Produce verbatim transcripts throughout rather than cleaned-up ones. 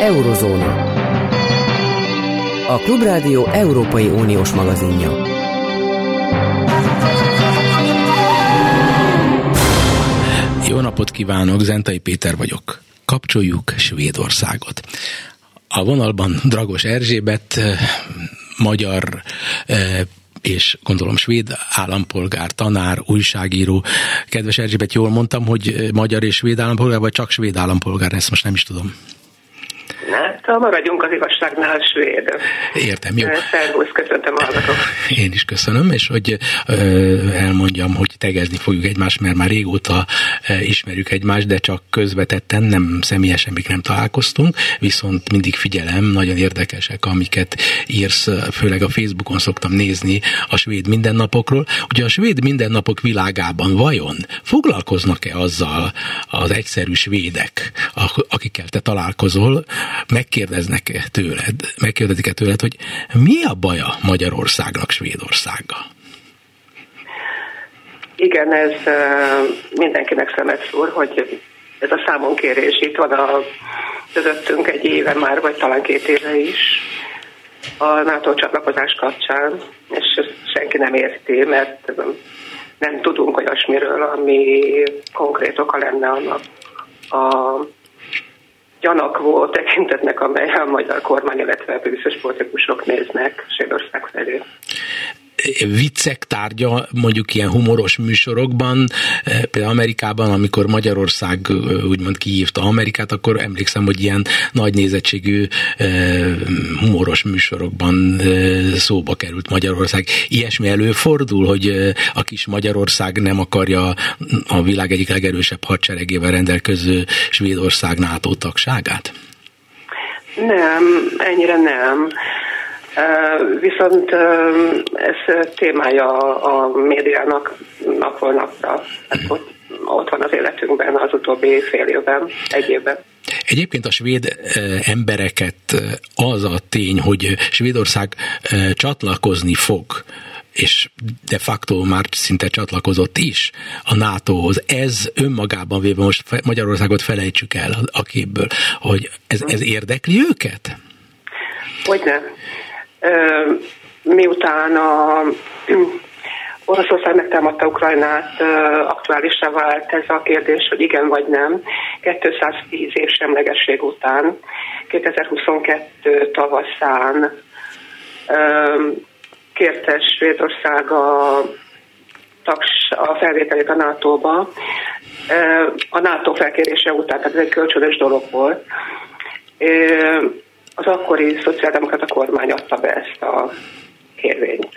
Eurozóna. A Klubrádió Európai Uniós magazinja. Jó napot kívánok, Zentai Péter vagyok. Kapcsoljuk Svédországot. A vonalban Dragos Erzsébet, magyar és gondolom svéd állampolgár, tanár, újságíró. Kedves Erzsébet, jól mondtam, hogy magyar és svéd állampolgár, vagy csak svéd állampolgár, ezt most nem is tudom. Na, maradjunk az igazságnál, svéd. Értem, jó. Szervusz, köszöntöm a hallgatók. Én is köszönöm, és hogy elmondjam, hogy tegezni fogjuk egymást, mert már régóta ismerjük egymást, de csak közvetetten, nem személyesen még nem találkoztunk, viszont mindig figyelem, nagyon érdekesek, amiket írsz, főleg a Facebookon szoktam nézni a svéd mindennapokról. Ugye a svéd mindennapok világában vajon foglalkoznak-e azzal az egyszerű svédek, akikkel te találkozol, megkérdeznek tőled, megkérdezik-e tőled, hogy mi a baja Magyarországnak Svédországgal? Igen, ez mindenkinek szemet szúr, hogy ez a számonkérés itt van a közöttünk egy éve már, vagy talán két éve is, a NATO csatlakozás kapcsán, és senki nem érti, mert nem tudunk olyasmiről, ami konkrét oka lenne annak a gyanakvó tekintetnek, amely a magyar kormány, illetve bizonyos politikusok néznek Svédország felé. Viccek tárgya mondjuk ilyen humoros műsorokban, például Amerikában, amikor Magyarország úgymond kihívta Amerikát, akkor emlékszem, hogy ilyen nagy nézettségű humoros műsorokban szóba került Magyarország. Ilyesmi előfordul, hogy a kis Magyarország nem akarja a világ egyik legerősebb hadseregével rendelkező Svédország NATO tagságát? Nem, ennyire nem. Viszont ez témája a médiának napról napra. Hát ott, ott van az életünkben az utóbbi fél évben, egy évben. Egyébként a svéd embereket az a tény, hogy Svédország csatlakozni fog, és de facto már szinte csatlakozott is a nátóhoz. Ez önmagában véve, most Magyarországot felejtsük el a képből, hogy ez, ez érdekli őket? Hogyne. Miután a Oroszország megtámadta Ukrajnát, aktuálisra vált ez a kérdés, hogy igen vagy nem. kétszáztíz év semlegesség után, kétezer-huszonkettő tavaszán kérte Svédország a, tags, a felvételét a nátóba. A NATO felkérése után, tehát ez egy kölcsönös dolog volt. Az akkori szociáldemokrata kormány adta be ezt a kérvényt.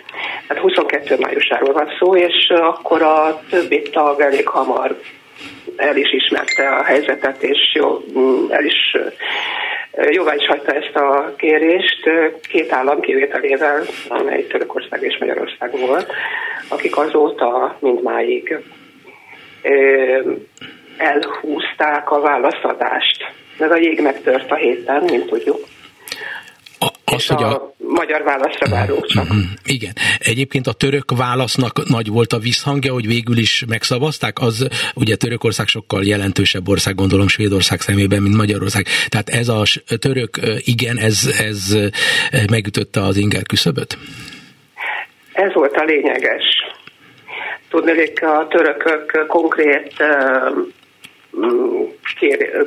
Hát huszonkettő májusáról van szó, és akkor a többi tag elég hamar el is ismerte a helyzetet, és jó, el is, jóvá is hagyta ezt a kérést, két állam kivételével, amely Törökország és Magyarország volt, akik azóta mindmáig elhúzták a válaszadást. Ez a jég megtört a héten, mint tudjuk. A, az, hogy a, a magyar válaszra várunk csak. Igen. Egyébként a török válasznak nagy volt a visszhangja, hogy végül is megszavazták. Az ugye Törökország sokkal jelentősebb ország, gondolom Svédország szemében, mint Magyarország. Tehát ez a török, igen, ez, ez megütötte az inger küszöböt? Ez volt a lényeges. Tudnék, a törökök konkrét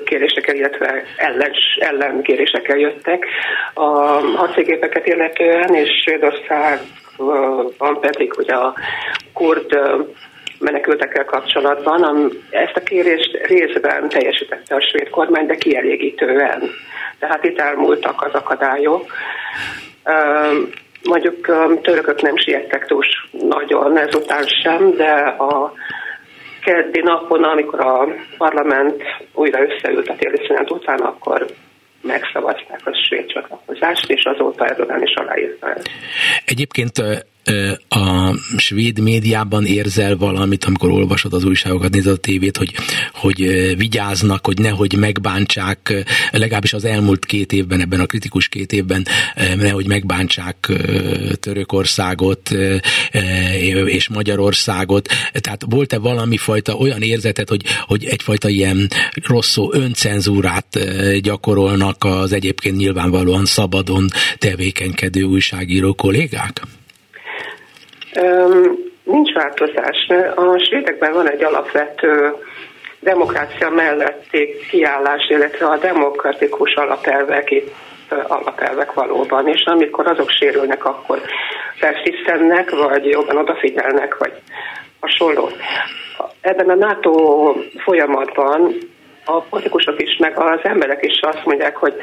kérésekkel, illetve ellens, ellenkérésekkel jöttek a hadszígépeket illetően, és Svédországban pedig ugye a kurd menekültekkel kapcsolatban. Ezt a kérést részben teljesítette a svéd kormány, de kielégítően. Tehát itt elmúltak az akadályok. Mondjuk a törökök nem siettek túl nagyon ezután sem, de a keddi napon, amikor a parlament újra összeült a téli szünet után, akkor megszavazták a svéd csatlakozást, és azóta Erdoğan is aláírta ezt. Egyébként a svéd médiában érzel valamit, amikor olvasod az újságokat, nézed a tévét, hogy, hogy vigyáznak, hogy nehogy megbántsák, legalábbis az elmúlt két évben, ebben a kritikus két évben, nehogy megbántsák Törökországot és Magyarországot. Tehát volt-e valami fajta olyan érzetet, hogy, hogy egyfajta ilyen rossz szó öncenzúrát gyakorolnak az egyébként nyilvánvalóan szabadon tevékenykedő újságíró kollégák? Um, nincs változás. A svédekben van egy alapvető demokrácia melletti kiállás, illetve a demokratikus alapelvek, itt alapelvek valóban, és amikor azok sérülnek, akkor felsziszennek, vagy jobban odafigyelnek, vagy hasonló. Ebben a NATO folyamatban a politikusok is, meg az emberek is azt mondják, hogy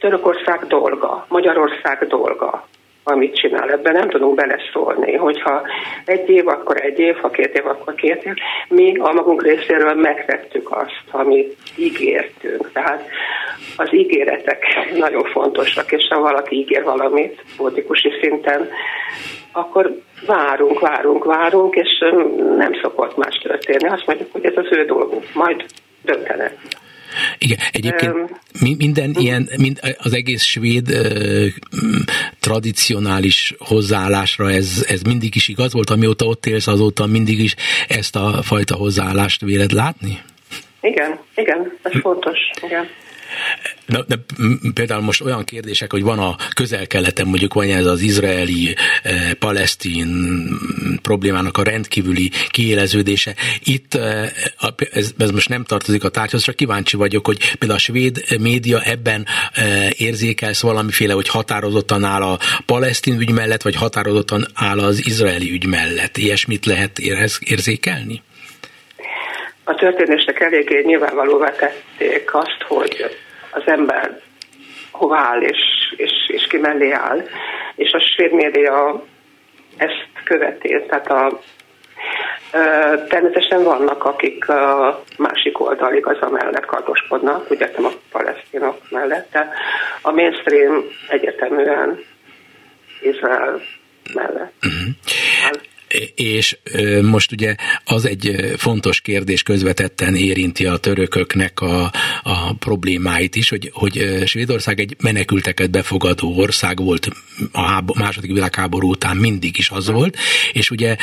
Törökország dolga, Magyarország dolga, amit csinál. Ebben nem tudunk beleszólni, hogyha egy év, akkor egy év, ha két év, akkor két év. Mi a magunk részéről megtettük azt, amit ígértünk. Tehát az ígéretek nagyon fontosak, és ha valaki ígér valamit politikusi szinten, akkor várunk, várunk, várunk, és nem szokott más történni. Azt mondjuk, hogy ez az ő dolgunk, majd döntenek. Igen, egyébként minden ilyen, mind az egész svéd ö, tradicionális hozzáállásra ez, ez mindig is igaz volt, amióta ott élsz, azóta mindig is ezt a fajta hozzáállást véled látni? Igen, igen, ez fontos, igen. Na, de például most olyan kérdések, hogy van a közel-keleten, mondjuk van ez az izraeli-palesztin problémának a rendkívüli kiéleződése. Itt ez, ez most nem tartozik a tárgyhoz, csak kíváncsi vagyok, hogy például a svéd média ebben érzékelsz valamiféle, hogy határozottan áll a palesztin ügy mellett, vagy határozottan áll az izraeli ügy mellett. Ilyesmit lehet érez, érzékelni? A történésnek eléggé nyilvánvalóvá tették azt, hogy az ember hova áll és, és, és ki mellé áll, és a svéd média ezt követi. Tehát a, e, természetesen vannak, akik a másik oldal igaza mellett kardoskodnak, ugye nem a palesztinok mellett, de a mainstream egyeteműen Izrael mellett. Mm-hmm. És most ugye az egy fontos kérdés, közvetetten érinti a törököknek a, a problémáit is, hogy, hogy Svédország egy menekülteket befogadó ország volt a háború, második világháború után mindig is az volt, és ugye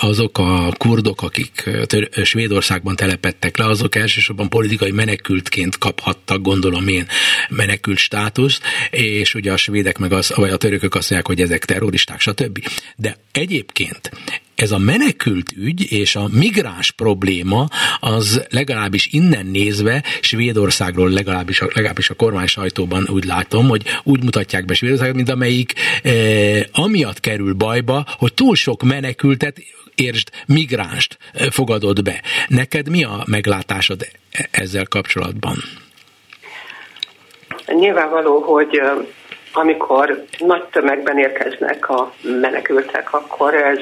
azok a kurdok, akik tör- Svédországban telepedtek le, azok elsősorban politikai menekültként kaphattak, gondolom én, menekült státuszt, és ugye a svédek meg az, vagy a törökök azt mondják, hogy ezek terroristák, stb. De egyébként ez a menekült ügy és a migráns probléma az legalábbis innen nézve Svédországról, legalábbis a, legalábbis a kormány sajtóban úgy látom, hogy úgy mutatják be Svédországot, mint amelyik e, amiatt kerül bajba, hogy túl sok menekültet, értsd, migránst fogadott be. Neked mi a meglátásod ezzel kapcsolatban? Nyilvánvaló, hogy amikor nagy tömegben érkeznek a menekültek, akkor ez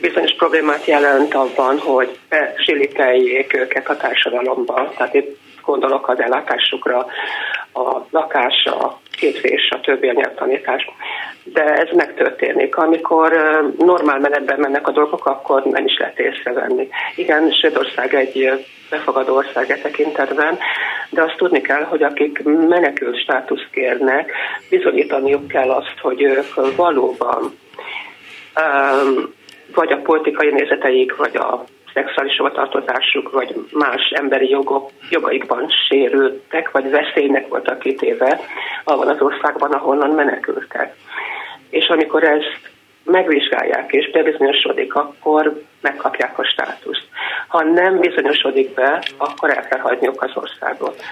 bizonyos problémát jelent abban, hogy besilipeljék őket a társadalomban. Tehát itt gondolok az ellátásukra, a lakás, a képzés, a többi, a nyelvtanítás. De ez megtörténik. Amikor normál menetben mennek a dolgok, akkor nem is lehet észrevenni. Igen, Svédország egy befogadó ország e tekintetben, de azt tudni kell, hogy akik menekült státuszt kérnek, bizonyítaniuk kell azt, hogy ők valóban vagy a politikai nézeteik, vagy a szexuális hovatartozásuk, vagy más emberi jogok, jogaikban sérültek, vagy veszélynek voltak kitéve abban az országban, ahonnan menekültek. És amikor ezt megvizsgálják és bebizonyosodik, akkor megkapják a státuszt. Ha nem bizonyosodik be, akkor el kell hagyniuk az országot.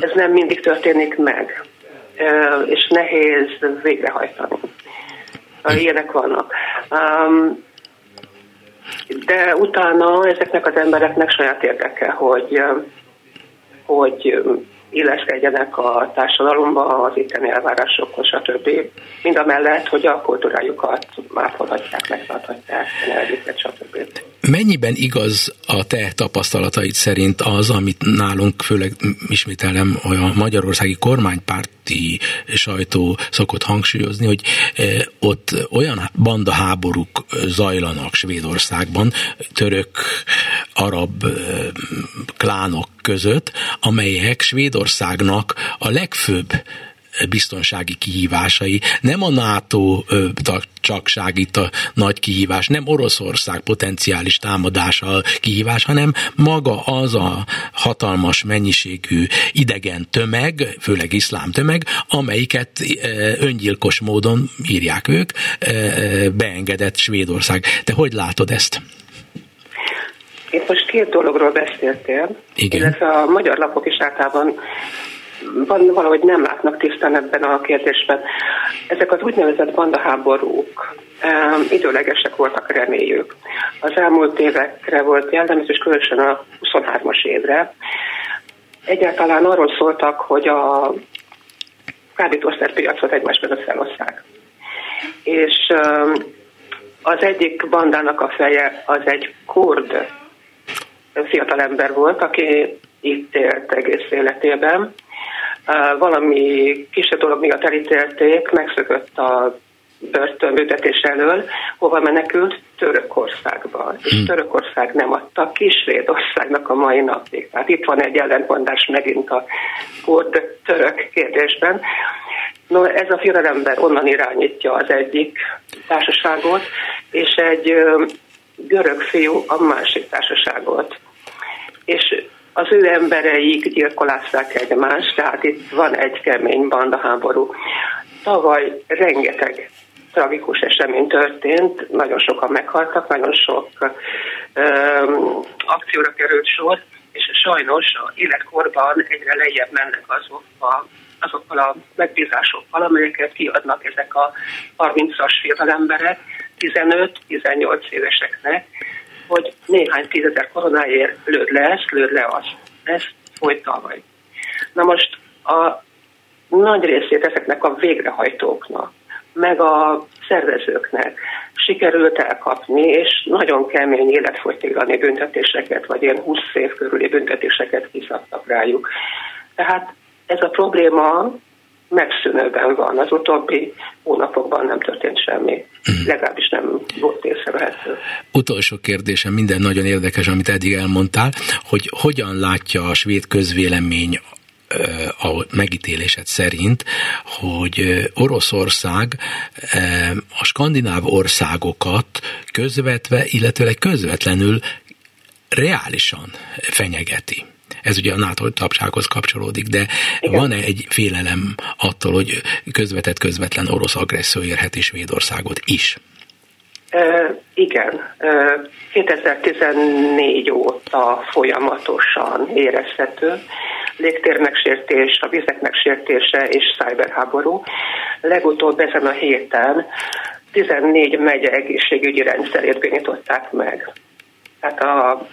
Ez nem mindig történik meg, és nehéz végrehajtani. Ilyenek vannak. De utána ezeknek az embereknek saját érdeke, hogy, hogy illeszkedjenek a társadalomba, az itteni elvárásokhoz, stb. Mind a mellett, hogy a kultúrájukat máfolhatják, megtarthatják, nyelvüket, stb. Mennyiben igaz a te tapasztalataid szerint az, amit nálunk, főleg ismételem, a magyarországi kormánypárti sajtó szokott hangsúlyozni, hogy ott olyan bandaháborúk zajlanak Svédországban, török, arab klánok között, amelyek Svédországnak a legfőbb biztonsági kihívásai. Nem a NATO csak segít a nagy kihívás, nem Oroszország potenciális támadása a kihívás, hanem maga az a hatalmas mennyiségű idegen tömeg, főleg iszlám tömeg, amelyiket öngyilkos módon, írják ők, beengedett Svédország. Te hogy látod ezt? Itt most két dologról beszéltél, igen, illetve a magyar lapok is általában van, valahogy nem látnak tisztán ebben a kérdésben. Ezek az úgynevezett bandaháborúk um, időlegesek voltak, reméljük. Az elmúlt évekre volt jellemző, és különösen a huszonhármas évre. Egyáltalán arról szóltak, hogy a kábítószerpiacot egymás között felosszák. És um, az egyik bandának a feje az egy kurd fiatalember volt, aki itt élt egész életében. Valami kisebb dolog miatt elítélték, megszökött a börtönbüntetés elől, hova menekült? Törökországba. És Törökország nem adta ki Svédországnak a mai napig. Tehát itt van egy ellentmondás megint a kurd-török kérdésben. No, ez a fiatalember onnan irányítja az egyik társaságot, és egy görög fiú a másik társaságot. És az ő embereik gyilkolásszák egymást, tehát itt van egy kemény bandaháború. Tavaly rengeteg tragikus esemény történt, nagyon sokan meghaltak, nagyon sok um, akcióra került sor, és sajnos a életkorban egyre lejjebb mennek azok a, azokkal a megbízásokkal, amelyeket kiadnak ezek a harmincas fiatal emberek, tizenöt-tizennyolc éveseknek, hogy néhány tízezer koronáért lőd le ezt, lőd le azt. Ez folyt tavaly. Na most a nagy részét ezeknek a végrehajtóknak, meg a szervezőknek sikerült elkapni, és nagyon kemény életfogytiglani büntetéseket, vagy ilyen húsz év körüli büntetéseket kiszabtak rájuk. Tehát ez a probléma megszűnőben van. Az utóbbi hónapokban nem történt semmi. Legalábbis nem volt észrevehető. Utolsó kérdésem, minden nagyon érdekes, amit eddig elmondtál, hogy hogyan látja a svéd közvélemény a megítélésed szerint, hogy Oroszország a skandináv országokat közvetve, illetőleg közvetlenül reálisan fenyegeti. Ez ugye a NATO tagsághoz kapcsolódik, de igen, van-e egy félelem attól, hogy közvetett közvetlen orosz agresszió érheti Svédországot is? E, igen. kétezer-tizennégy óta folyamatosan érezhető légtérmegsértés, a vizek megsértése és szájberháború. Legutóbb ezen a héten tizennégy megye egészségügyi rendszerét bénították meg. Tehát a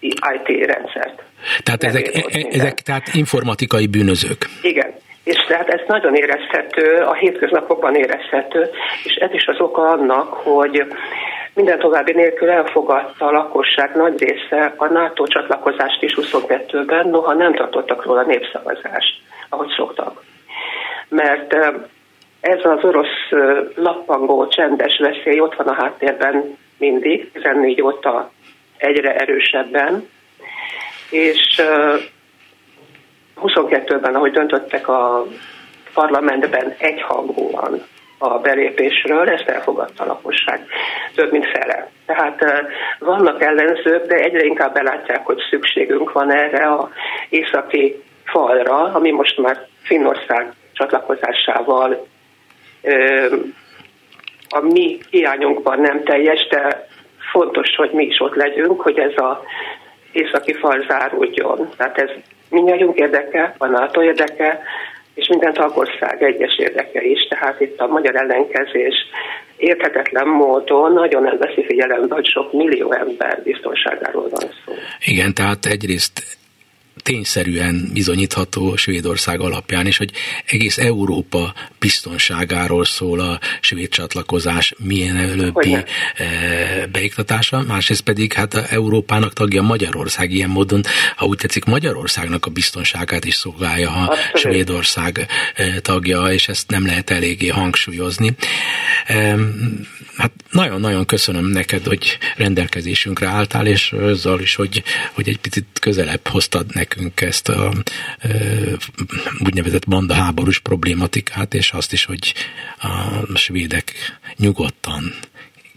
í té rendszert. Tehát ezek, ezek tehát informatikai bűnözők. Igen, és tehát ez nagyon érezhető, a hétköznapokban érezhető, és ez is az oka annak, hogy minden további nélkül elfogadta a lakosság nagy része a NATO csatlakozást is huszonkettőben, noha nem tartottak róla népszavazást, ahogy szoktak. Mert ez az orosz lappangó, csendes veszély ott van a háttérben mindig, tizennégy óta egyre erősebben, és huszonkettőben, ahogy döntöttek a parlamentben egyhangúan a belépésről, ezt elfogadta a lakosság több mint fele. Tehát vannak ellenzők, de egyre inkább belátják, hogy szükségünk van erre az északi falra, ami most már Finnország csatlakozásával a mi hiányunkban nem teljes, de fontos, hogy mi is ott legyünk, hogy ez az északi fal záródjon. Tehát ez mindannyiunk érdeke, a NATO érdeke, és minden tagország egyes érdeke is. Tehát itt a magyar ellenkezés érthetetlen módon nagyon nem veszi figyelembe, hogy sok millió ember biztonságáról van szó. Igen, tehát egyrészt tényszerűen bizonyítható Svédország alapján, és hogy egész Európa biztonságáról szól a svéd csatlakozás milyen előbbi beiktatása, másrészt pedig hát Európának tagja Magyarország ilyen módon, ha úgy tetszik, Magyarországnak a biztonságát is szolgálja, ha Abszolút. Svédország tagja, és ezt nem lehet eléggé hangsúlyozni. Hát nagyon-nagyon köszönöm neked, hogy rendelkezésünkre álltál, és azzal is, hogy, hogy egy picit közelebb hoztad nekünk ezt a e, úgynevezett bandaháborús problématikát, és azt is, hogy a svédek nyugodtan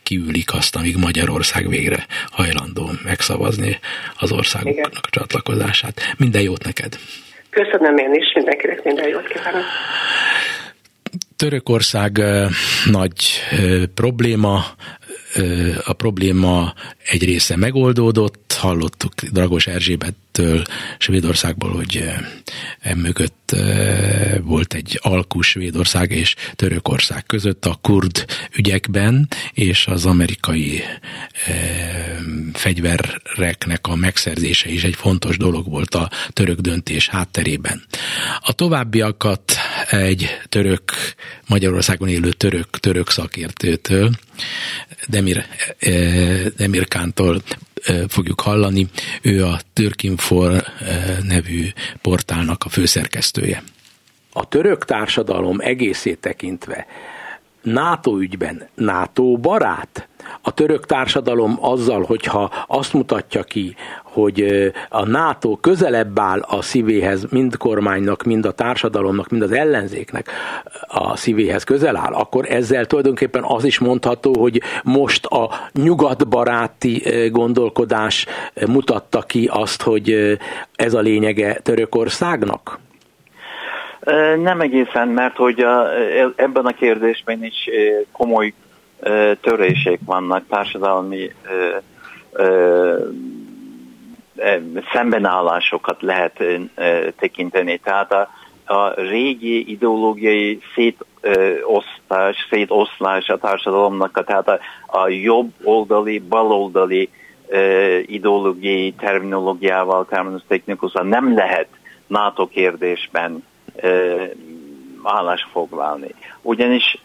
kiülik azt, amíg Magyarország végre hajlandó megszavazni az országoknak a csatlakozását. Minden jót neked! Köszönöm én is, mindenkinek minden jót kívánok! Törökország nagy probléma, a probléma egy része megoldódott, hallottuk Dragos Erzsébettől Svédországból, hogy emögött volt egy alkú Svédország és Törökország között a kurd ügyekben, és az amerikai fegyvereknek a megszerzése is egy fontos dolog volt a török döntés hátterében. A továbbiakat egy török, Magyarországon élő török, török szakértőtől, Demir, Demirkántól fogjuk hallani. Ő a Türkinfor nevű portálnak a főszerkesztője. A török társadalom egészét tekintve NATO ügyben NATO barát. A török társadalom azzal, hogyha azt mutatja ki, hogy a NATO közelebb áll a szívéhez, mind kormánynak, mind a társadalomnak, mind az ellenzéknek a szívéhez közel áll, akkor ezzel tulajdonképpen az is mondható, hogy most a nyugatbaráti gondolkodás mutatta ki azt, hogy ez a lényege Törökországnak? Nem egészen, mert hogy a, ebben a kérdésben is komoly törések vannak, társadalmi ö, ö, szembenállásokat lehet ö, tekinteni. Tehát a, a régi ideológiai szétosztás, szétoszlás a társadalomnak, tehát a, a jobb oldali, baloldali ö, ideológiai terminológiával, terminus technikussal nem lehet NATO kérdésben ö, állást foglalni. Ugyanis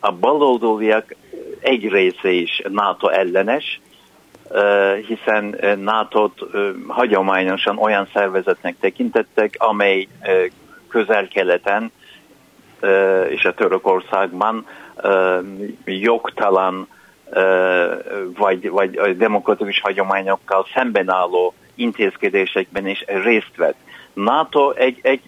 a baloldaliak egy része is NATO ellenes, hiszen nátót hagyományosan olyan szervezetnek tekintettek, amely közel-keleten és a Törökországban jogtalan vagy, vagy demokratikus hagyományokkal szemben álló intézkedésekben is részt vett. NATO egy, egy,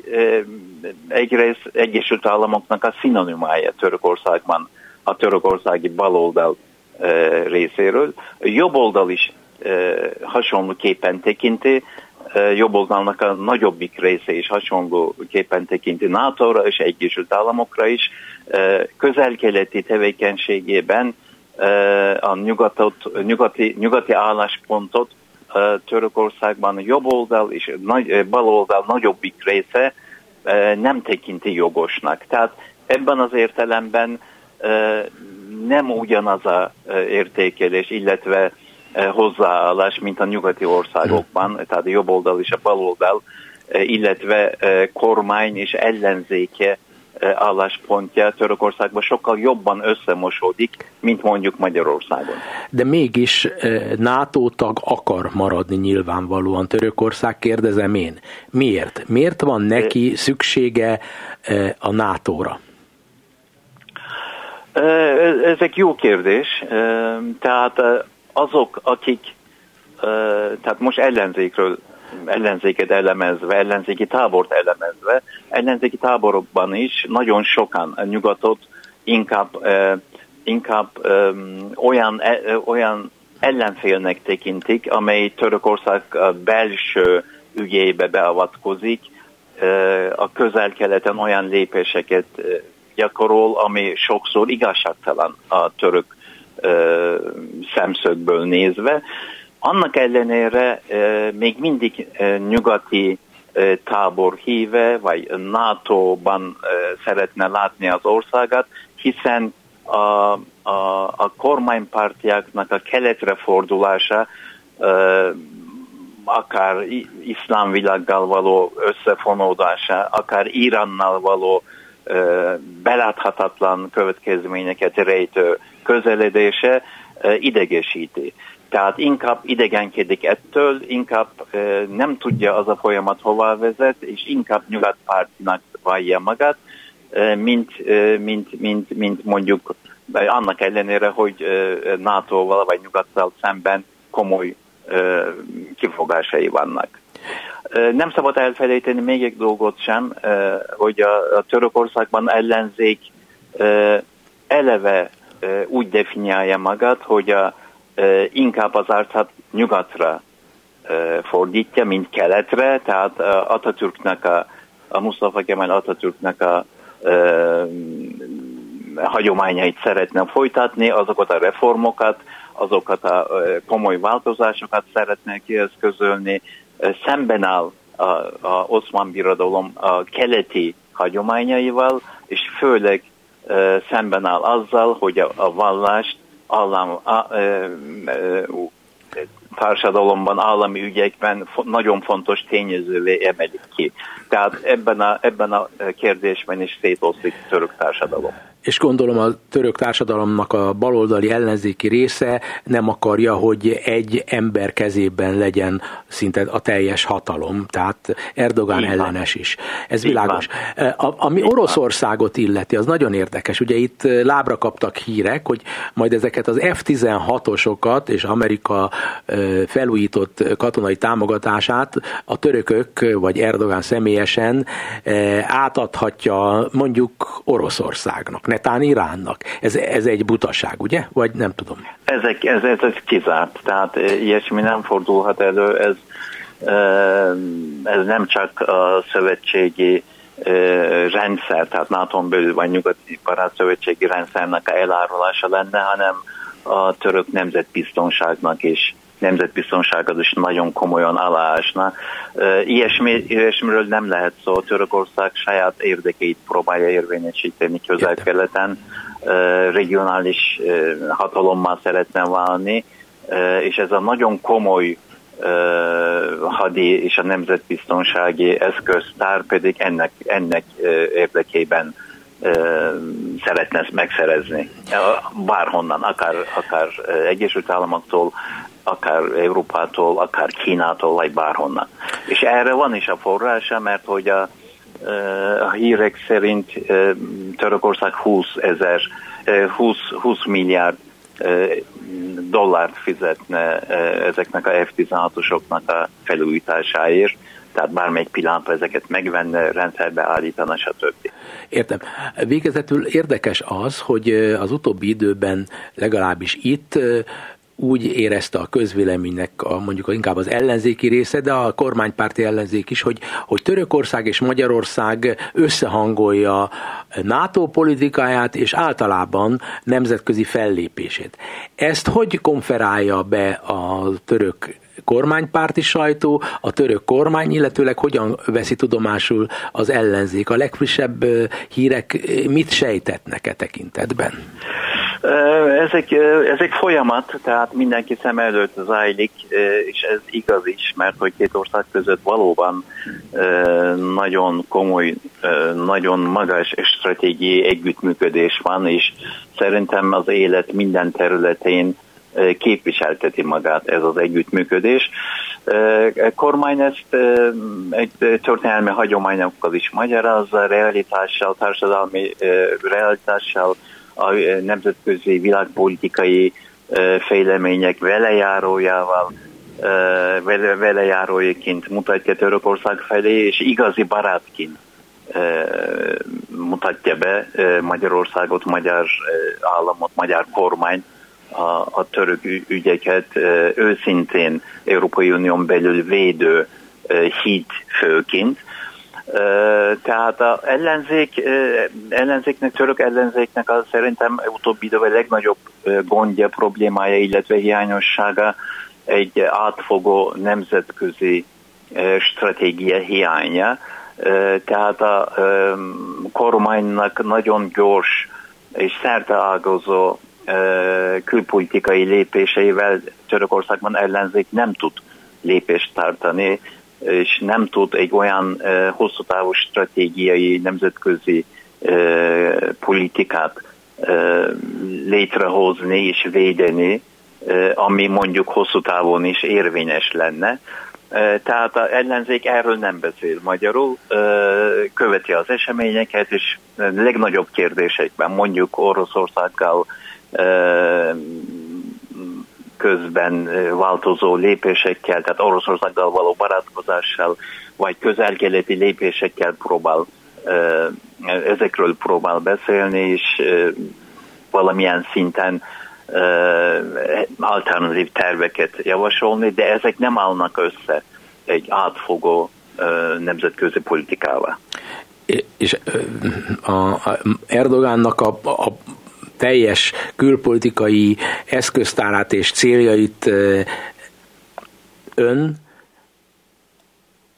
egyrészt Egyesült Államoknak a szinonimája Törökországban, a törökországi baloldal részéről. Jobb oldal is hasonlóképpen tekinti, jobb oldalnak a nagyobbik része is hasonlóképpen tekinti nátóra és Egyesült Államokra is. Közel-keleti tevékenységében a nyugatot, nyugati, nyugati álláspontot Törökországban jobb oldal és bal oldal nagyobbik része nem tekinti jogosnak. Tehát ebben az értelemben nem ugyanaz a értékelés, illetve hozzáállás, mint a nyugati országokban, tehát a jobb oldal és a bal oldal, illetve kormány és ellenzéke álláspontja Törökországban sokkal jobban összemosódik, mint mondjuk Magyarországon. De mégis NATO tag akar maradni nyilvánvalóan Törökország, kérdezem én. Miért? Miért van neki szüksége a nátóra? Ezek jó kérdés. Tehát azok, akik tehát most ellenzékről ellenzéket elemezve, ellenzéki tábort elemezve, ellenzéki táborokban is nagyon sokan a nyugatot inkább, eh, inkább eh, olyan, eh, olyan ellenfélnek tekintik, amely Törökország belső ügyeibe beavatkozik, eh, a közel-keleten olyan lépéseket eh, gyakorol, ami sokszor igazságtalan a török eh, szemszögből nézve. Annak ellenére eh, még mindig eh, nyugati eh, tábor híve, vagy nátóban eh, szeretne látni az országát, hiszen a, a, a kormánypártiaknak a keletre fordulása eh, akár iszlám világgal való összefonódása, akár Iránnal való beláthatatlan következményeket rejtő közeledése idegesíti. Tehát inkább idegenkedik ettől, inkább nem tudja az a folyamat hova vezet, és inkább nyugatpártinak vallja magát, mint, mint, mint, mint mondjuk annak ellenére, hogy nátóval vagy nyugattal szemben komoly kifogásai vannak. Nem szabad elfelejteni még egy dolgot sem, hogy a Törökországban ellenzék eleve úgy definiálja magát, hogy a, inkább az arcát nyugatra fordítja, mint keletre, tehát Atatürknek, a, a Mustafa Kemal Atatürknek a, a, a hagyományait szeretne folytatni, azokat a reformokat, azokat a komoly változásokat szeretne kieszközölni, szemben áll az Oszmán Birodalom a keleti hagyományaival, és főleg e, szemben áll azzal, hogy a, a vallást állam, a, e, e, társadalomban, állami ügyekben nagyon fontos tényezővé emelik ki. Tehát ebben a, ebben a kérdésben is szétoszlik a török társadalom. És gondolom a török társadalomnak a baloldali ellenzéki része nem akarja, hogy egy ember kezében legyen szinte a teljes hatalom, tehát Erdoğan ellenes is. Ez így világos. A, ami így Oroszországot illeti, az nagyon érdekes. Ugye itt lábra kaptak hírek, hogy majd ezeket az F tizenhatosokat és Amerika felújított katonai támogatását a törökök, vagy Erdoğan személyesen átadhatja mondjuk Oroszországnak, netán Iránnak. Ez, ez egy butaság, ugye? Vagy nem tudom. Ezek, ez, ez, ez kizárt, tehát ilyesmi nem fordulhat elő, ez, ez nem csak a szövetségi rendszer, tehát nátón belül vagy nyugati barátszövetségi rendszernek elárulása lenne, hanem a török nemzetbiztonságnak is, nemzetbiztonságot is nagyon komolyan aláásna. Ilyesmi, ilyesmiről nem lehet szó. Törökország saját érdekeit próbálja érvényesíteni közel-keleten, regionális hatalommal szeretne válni, és ez a nagyon komoly hadi és a nemzetbiztonsági eszköztár pedig ennek, ennek érdekében szeretne megszerezni. Bárhonnan, akár, akár Egyesült Államoktól, akár Európától, akár Kínától, vagy bárhonnan. És erre van is a forrása, mert hogy a, a hírek szerint Törökország húsz milliárd dollárt fizetne ezeknek a F tizenhatosoknak a felújításáért, tehát bármelyik pillanatban ezeket megvenne, rendszerbe állítana, stb. Értem. Végezetül érdekes az, hogy az utóbbi időben legalábbis itt úgy érezte a közvéleménynek, a, mondjuk inkább az ellenzéki része, de a kormánypárti ellenzék is, hogy, hogy Törökország és Magyarország összehangolja NATO politikáját és általában nemzetközi fellépését. Ezt hogy konferálja be a török kormánypárti sajtó, a török kormány, illetőleg hogyan veszi tudomásul az ellenzék? A legfrissebb hírek mit sejtetnek e tekintetben? Ezek, ezek folyamat, tehát mindenki szem előtt zajlik, és ez igaz is, mert hogy két ország között valóban nagyon komoly, nagyon magas stratégiai együttműködés van, és szerintem az élet minden területén képviselteti magát ez az együttműködés. Kormány ezt egy történelmi hagyományokkal is magyarázza, realitással, társadalmi realitással, a nemzetközi világpolitikai fejlemények velejárójával, vele, velejárójaként mutatja Törökország felé, és igazi barátként mutatja be Magyarországot, magyar államot, magyar kormány, A, a török ügyeket őszintén Európai Unión belül védő híd főként. Tehát az ellenzék, ellenzéknek, török ellenzéknek az szerintem utóbbi időben legnagyobb gondja, problémája, illetve hiányossága egy átfogó nemzetközi stratégia hiánya. Tehát a kormánynak nagyon gyors és szerteágazó külpolitikai lépéseivel Törökországban ellenzék nem tud lépést tartani, és nem tud egy olyan hosszú távú stratégiai nemzetközi politikát létrehozni és védeni, ami mondjuk hosszú távon is érvényes lenne. Tehát az ellenzék erről nem beszél magyarul, követi az eseményeket, és legnagyobb kérdésekben, mondjuk Oroszországgal közben változó lépésekkel, tehát Oroszországgal való barátkozással, vagy közel-keleti lépésekkel próbál, ezekről próbál beszélni, és valamilyen szinten alternatív terveket javasolni, de ezek nem állnak össze egy átfogó nemzetközi politikával. És Erdoğannak a, a teljes külpolitikai eszköztárát és céljait ön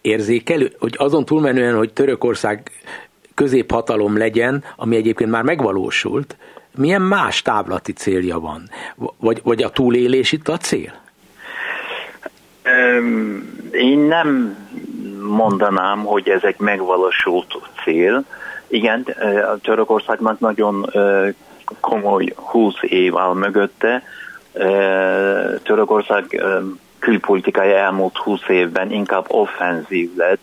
érzékelő, hogy azon túlmenően, hogy Törökország középhatalom legyen, ami egyébként már megvalósult, milyen más távlati célja van? Vagy, vagy a túlélés itt a cél? Én nem mondanám, hogy ezek megvalósult cél. Igen, a Törökországnak nagyon komoly húsz év áll mögötte. Törökország külpolitikai elmúlt húsz évben inkább offenzív lett,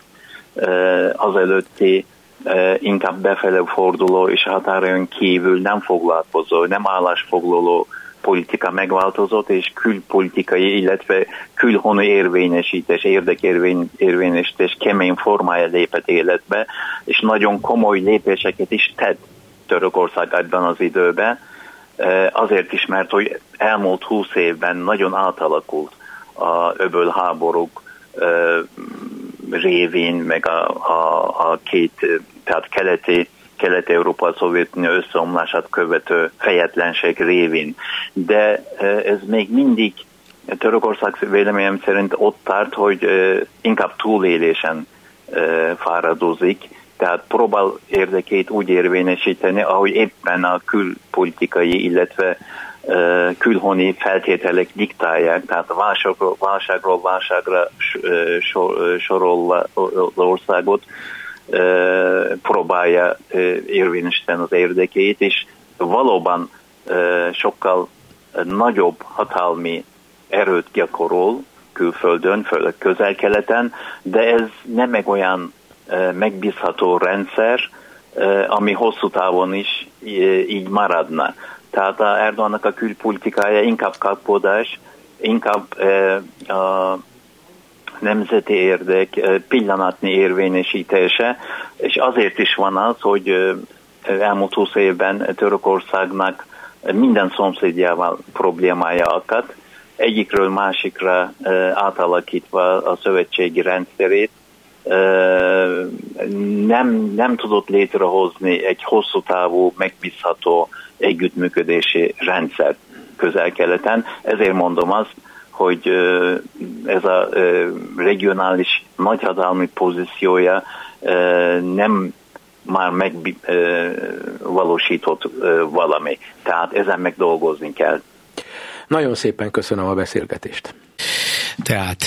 azelőtti inkább befele forduló és határon kívül nem foglalkozó, nem állásfoglaló politika megváltozott, és külpolitikai, illetve külhonu érvényesítés, érdekérvényesítés kemény formája lépett életbe, és nagyon komoly lépéseket is tett Törökország ebben az időben, azért is, mert hogy elmúlt húsz évben nagyon átalakult a öbölháborúk révén, meg a, a, a két, tehát keleti, Kelet-Európa Szovjetunió összeomlását követő fejetlenség révén. De ez még mindig Törökország véleményem szerint ott tart, hogy inkább túlélésen fáradozik, tehát próbál érdekét úgy érvényesíteni, ahogy éppen a külpolitikai, illetve külhoni feltételek diktálják, tehát válságról válságra, válságra sorolva országot próbálja érvényesíteni az érdekeit, és valóban sokkal nagyobb hatalmi erőt gyakorol külföldön, főleg közel-keleten, de ez nem egy olyan megbízható rendszer, ami hosszú távon is így maradna. Tehát Erdoğannak a külpolitikája inkább kapkodás, inkább eh, a nemzeti érdek eh, pillanatnyi érvényesítése, és azért is van az, hogy eh, elmúlt húsz évben Törökországnak minden szomszédjával problémája akadt, egyikről másikra eh, átalakítva a szövetségi rendszerét, eh, nem, nem tudott létrehozni egy hosszú távú, megbízható együttműködési rendszer közel-keleten. Ezért mondom azt, hogy ez a regionális nagyhatalmi pozíciója nem már megvalósított valami. Tehát ezen meg dolgozni kell. Nagyon szépen köszönöm a beszélgetést. Tehát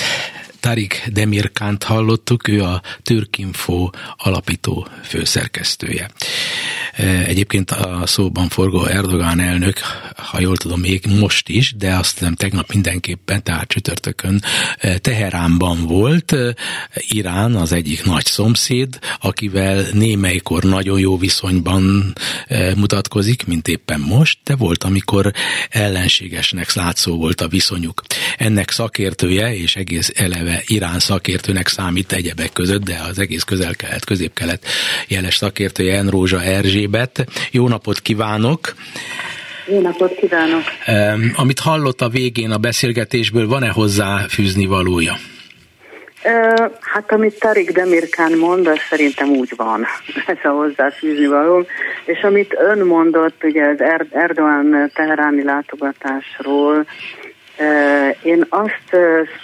Tarik Demirkant hallottuk, ő a Türkinfo alapító főszerkesztője. Egyébként a szóban forgó Erdoğan elnök, ha jól tudom, még most is, de azt hiszem tegnap mindenképpen, tehát csütörtökön Teheránban volt. Irán az egyik nagy szomszéd, akivel némelykor nagyon jó viszonyban mutatkozik, mint éppen most, de volt, amikor ellenségesnek látszó volt a viszonyuk. Ennek szakértője, és egész eleve Irán szakértőnek számít egyebek között, de az egész közel-kelet, közép-kelet jeles szakértője N. Rózsa Erzsébet. Jó napot kívánok! Jó napot kívánok! Amit hallott a végén a beszélgetésből, van-e hozzá fűzni valója? Hát, amit Tarik Demirkant mond, az szerintem úgy van. Ez a hozzáfűzni való. És amit ön mondott, ugye az Erdoğan teheráni látogatásról, én azt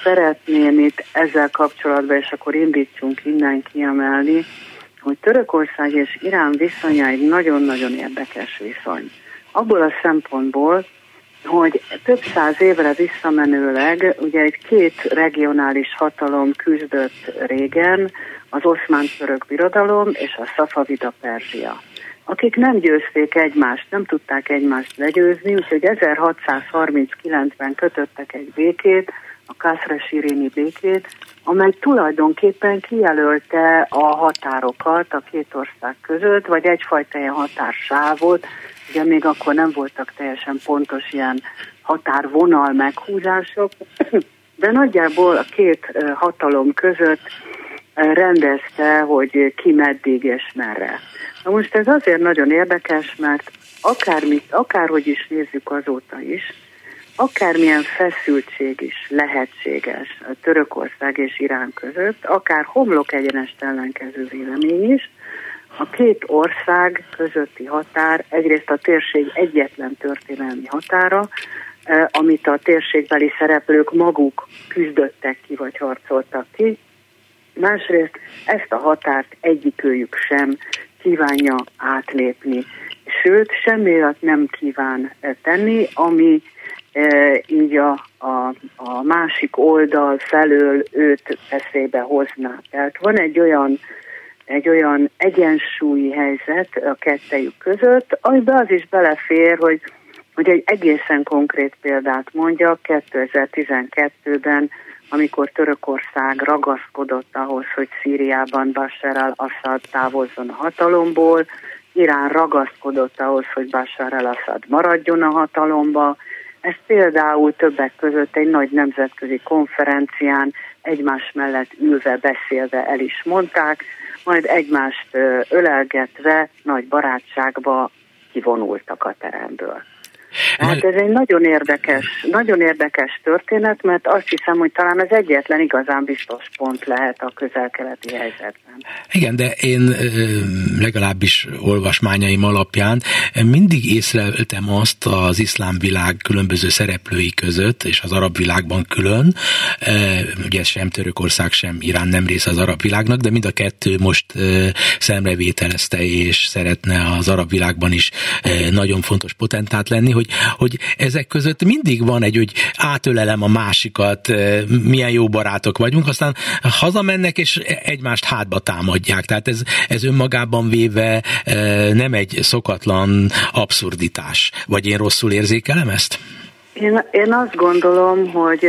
szeretném itt ezzel kapcsolatban, és akkor indítsunk innen kiemelni, hogy Törökország és Irán viszonya egy nagyon-nagyon érdekes viszony. Abból a szempontból, hogy több száz évre visszamenőleg ugye egy két regionális hatalom küzdött régen, az oszmán-török birodalom és a szafavida Perzsia, akik nem győzték egymást, nem tudták egymást legyőzni, úgyhogy ezerhatszázharminckilencben kötöttek egy békét, a Kaszre-Sirini békét, amely tulajdonképpen kijelölte a határokat a két ország között, vagy egyfajta ilyen határsávot, ugye még akkor nem voltak teljesen pontos ilyen határvonal meghúzások, de nagyjából a két hatalom között rendezte, hogy ki meddig és merre. Na most ez azért nagyon érdekes, mert akármit, akárhogy is nézzük azóta is, akármilyen feszültség is lehetséges a Törökország és Irán között, akár homlok egyenest ellenkező vélemény is, a két ország közötti határ egyrészt a térség egyetlen történelmi határa, amit a térségbeli szereplők maguk küzdöttek ki vagy harcoltak ki, másrészt ezt a határt egyikőjük sem kívánja átlépni. Sőt, semmi olyat nem kíván tenni, ami e, így a, a, a másik oldal felől őt eszébe hozná. Tehát van egy olyan, egy olyan egyensúlyi helyzet a kettejük között, amiben az is belefér, hogy, hogy egy egészen konkrét példát mondjak, kétezer-tizenkettőben, amikor Törökország ragaszkodott ahhoz, hogy Szíriában Bashar al-Assad távozzon a hatalomból, Irán ragaszkodott ahhoz, hogy Bashar al-Assad maradjon a hatalomba. Ez például többek között egy nagy nemzetközi konferencián egymás mellett ülve, beszélve el is mondták, majd egymást ölelgetve nagy barátságba kivonultak a teremből. Hát ez egy nagyon érdekes, nagyon érdekes történet, mert azt hiszem, hogy talán az egyetlen igazán biztos pont lehet a közel-keleti helyzetben. Igen, de én legalábbis olvasmányaim alapján mindig észleltem azt az iszlám világ különböző szereplői között, és az arab világban külön, ugye sem Törökország, sem Irán nem része az arab világnak, de mind a kettő most szemrevételezte, és szeretne az arab világban is nagyon fontos potentát lenni, Hogy, hogy ezek között mindig van egy, hogy átölelem a másikat, milyen jó barátok vagyunk, aztán hazamennek, és egymást hátba támadják. Tehát ez, ez önmagában véve nem egy szokatlan abszurditás. Vagy én rosszul érzékelem ezt? Én, én azt gondolom, hogy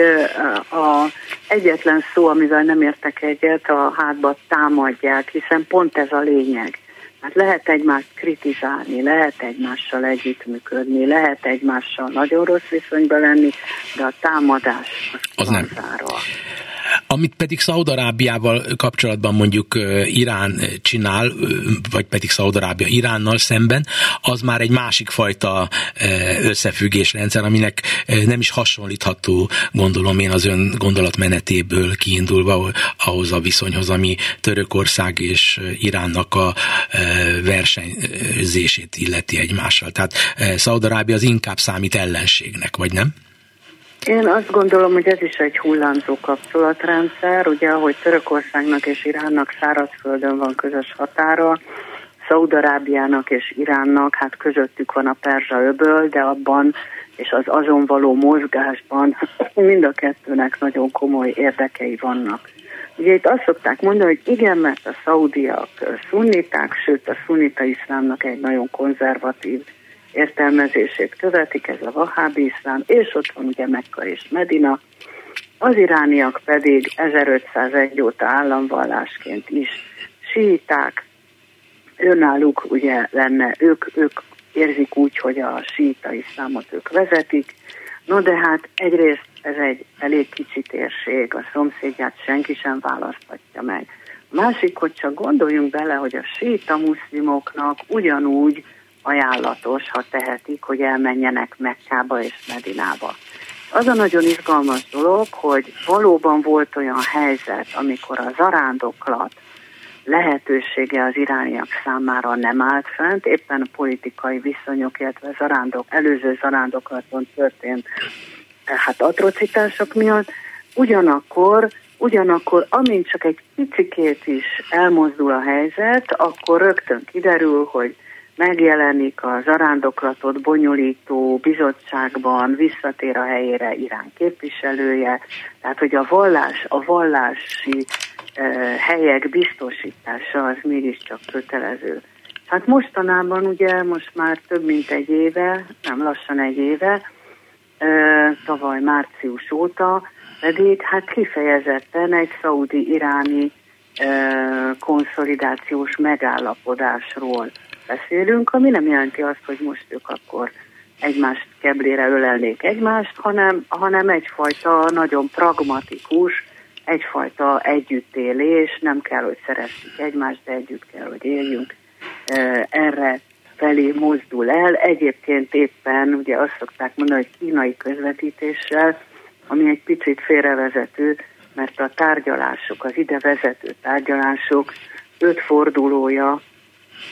az egyetlen szó, amivel nem értek egyet, a hátba támadják, hiszen pont ez a lényeg. Hát lehet egymást kritizálni, lehet egymással együttműködni, lehet egymással nagyon rossz viszonyban lenni, de a támadás az, az nem. Amit pedig Szaúd-Arábiával kapcsolatban mondjuk Irán csinál, vagy pedig Szaúd-Arábia Iránnal szemben, az már egy másik fajta összefüggésrendszer, aminek nem is hasonlítható, gondolom én, az ön gondolatmenetéből kiindulva ahhoz a viszonyhoz, ami Törökország és Iránnak a versenyzését illeti egymással. Tehát Szaúd-Arábia az inkább számít ellenségnek, vagy nem? Én azt gondolom, hogy ez is egy hullámzó kapcsolatrendszer, ugye ahogy Törökországnak és Iránnak szárazföldön van közös határa, Szaúd-Arábiának és Iránnak, hát közöttük van a Perzsa-öböl, de abban és az azon való mozgásban mind a kettőnek nagyon komoly érdekei vannak. Ugye itt azt szokták mondani, hogy igen, mert a szaudiak szunniták, sőt a szunnita iszlámnak egy nagyon konzervatív értelmezését követik, ez a vahábi iszlám, és ott van ugye Mekka és Medina, az irániak pedig ezerötszázegy óta államvallásként is síiták, önálluk ugye lenne, ők, ők érzik úgy, hogy a síita iszlámot ők vezetik, no de hát egyrészt ez egy elég kicsi térség, a szomszédját senki sem választatja meg. A másik, hogy csak gondoljunk bele, hogy a síita muszlimoknak ugyanúgy ajánlatos, ha tehetik, hogy elmenjenek Mekkába és Medinába. Az a nagyon izgalmas dolog, hogy valóban volt olyan helyzet, amikor a zarándoklat lehetősége az irániak számára nem állt fent, éppen a politikai viszonyok, illetve zarándok, előző zarándoklaton történt hát atrocitások miatt, ugyanakkor Ugyanakkor, amint csak egy picikét is elmozdul a helyzet, akkor rögtön kiderül, hogy megjelenik a zarándoklatot bonyolító bizottságban, visszatér a helyére Irán képviselője, tehát hogy a vallás, a vallási eh, helyek biztosítása az mégiscsak kötelező. Hát mostanában ugye most már több mint egy éve, nem lassan egy éve, eh, tavaly március óta, pedig hát kifejezetten egy szaudi-iráni eh, konszolidációs megállapodásról beszélünk, ami nem jelenti azt, hogy most ők akkor egymást keblére ölelnék egymást, hanem, hanem egyfajta nagyon pragmatikus, egyfajta együttélés, nem kell, hogy szeressük egymást, de együtt kell, hogy éljünk. Erre felé mozdul el. Egyébként éppen ugye azt szokták mondani, hogy kínai közvetítéssel, ami egy picit félrevezető, mert a tárgyalások, az ide vezető tárgyalások öt fordulója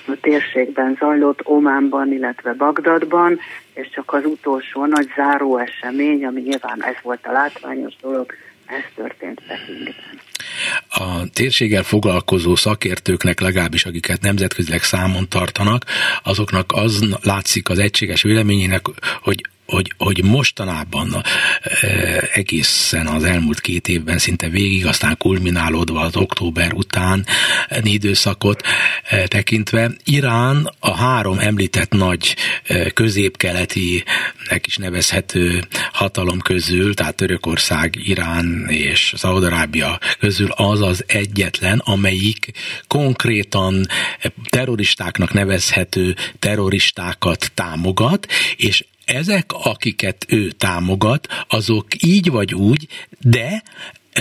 a térségben zajlott, Ománban, illetve Bagdadban, és csak az utolsó nagy záró esemény, ami nyilván ez volt a látványos dolog, ez történt Pekingben. A térséggel foglalkozó szakértőknek, legalábbis akiket nemzetközileg számon tartanak, azoknak az látszik az egységes véleményének, hogy Hogy, hogy mostanában egészen az elmúlt két évben szinte végig, aztán kulminálódva az október utáni időszakot tekintve, Irán a három említett nagy közép-keletinek is nevezhető hatalom közül, tehát Törökország, Irán és Szaúd-Arábia közül az az egyetlen, amelyik konkrétan terroristáknak nevezhető terroristákat támogat, és ezek, akiket ő támogat, azok így vagy úgy, de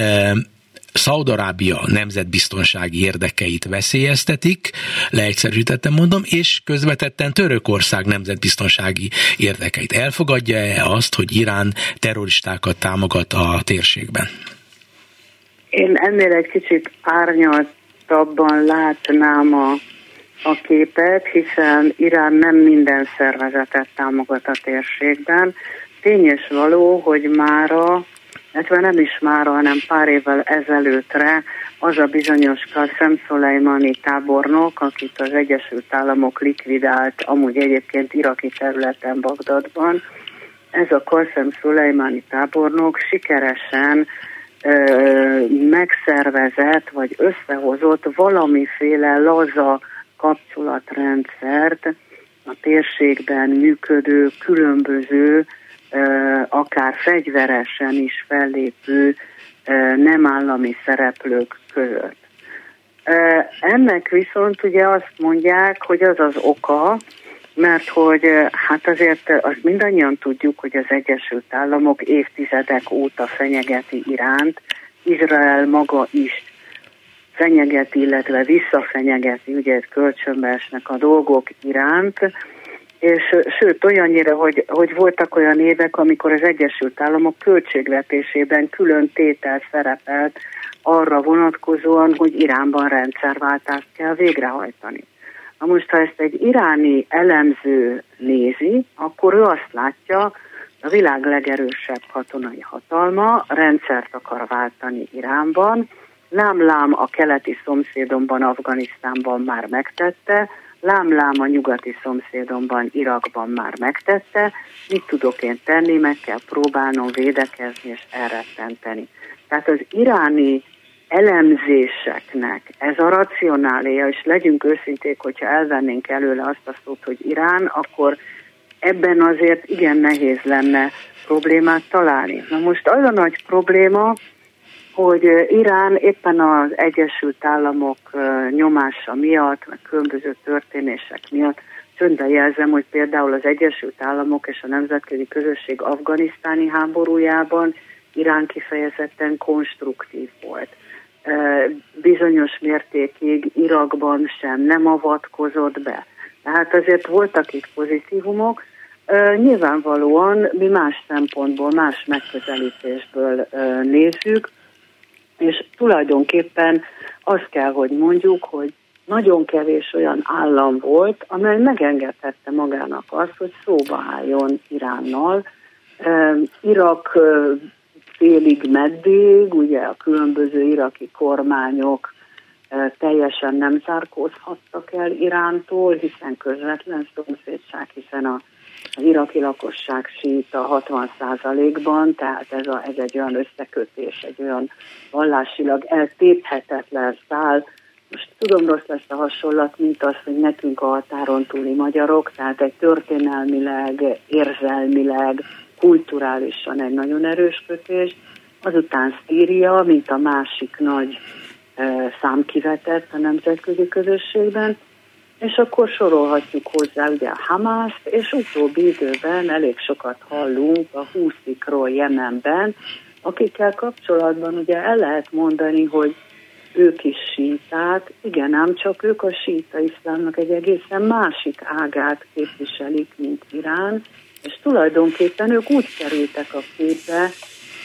e, Szaúd-Arábia nemzetbiztonsági érdekeit veszélyeztetik, leegyszerűsítettem mondom, és közvetetten Törökország nemzetbiztonsági érdekeit. Elfogadja-e azt, hogy Irán terroristákat támogat a térségben? Én ennél egy kicsit árnyaltabban látnám a a képet, hiszen Irán nem minden szervezetet támogat a térségben. Tény és való, hogy mára, illetve nem is mára, hanem pár évvel ezelőttre az a bizonyos Kászem Szuleimani tábornok, akit az Egyesült Államok likvidált, amúgy egyébként iraki területen, Bagdadban, ez a Kászem Szuleimani tábornok sikeresen ö, megszervezett, vagy összehozott valamiféle laza kapcsolatrendszert a térségben működő, különböző, akár fegyveresen is fellépő nem állami szereplők között. Ennek viszont ugye azt mondják, hogy az az oka, mert hogy hát azért azt mindannyian tudjuk, hogy az Egyesült Államok évtizedek óta fenyegeti Iránt, Izrael maga is fenyegeti, illetve visszafenyegeti, ugye kölcsönbe esnek a dolgok Iránt, és sőt olyannyira, hogy, hogy voltak olyan évek, amikor az Egyesült Államok költségvetésében külön tétel szerepelt arra vonatkozóan, hogy Iránban rendszerváltást kell végrehajtani. Na most, ha ezt egy iráni elemző nézi, akkor ő azt látja, a világ legerősebb katonai hatalma rendszert akar váltani Iránban, lám-lám a keleti szomszédomban, Afganisztánban már megtette, lám-lám a nyugati szomszédomban, Irakban már megtette, mit tudok én tenni, meg kell próbálnom védekezni és elrettenteni. Tehát az iráni elemzéseknek ez a racionáléja, és legyünk őszinték, hogyha elvennénk előle azt a szót, hogy Irán, akkor ebben azért igen nehéz lenne problémát találni. Na most az a nagy probléma, hogy Irán éppen az Egyesült Államok nyomása miatt, meg különböző történések miatt, csöndben jelzem, hogy például az Egyesült Államok és a nemzetközi közösség afganisztáni háborújában Irán kifejezetten konstruktív volt. Bizonyos mértékig Irakban sem nem avatkozott be. Tehát azért voltak itt pozitívumok. Nyilvánvalóan mi más szempontból, más megközelítésből nézzük, és tulajdonképpen azt kell, hogy mondjuk, hogy nagyon kevés olyan állam volt, amely megengedhette magának azt, hogy szóba álljon Iránnal. E, Irak félig meddig, ugye a különböző iraki kormányok teljesen nem zárkózhattak el Irántól, hiszen közvetlen szomszédság, hiszen a az iraki lakosság síita hatvan százalékban, tehát ez, a, ez egy olyan összekötés, egy olyan vallásilag eltéphetetlen szál. Most tudom, rossz lesz a hasonlat, mint az, hogy nekünk a határon túli magyarok, tehát egy történelmileg, érzelmileg, kulturálisan egy nagyon erős kötés. Azután Szíria, mint a másik nagy e, számkivetett a nemzetközi közösségben, és akkor sorolhatjuk hozzá ugye a Hamászt, és utóbbi időben elég sokat hallunk a húszikról Jemenben, akikkel kapcsolatban ugye el lehet mondani, hogy ők is síták, igen, ám csak ők a síta iszlámnak egy egészen másik ágát képviselik, mint Irán, és tulajdonképpen ők úgy kerültek a képbe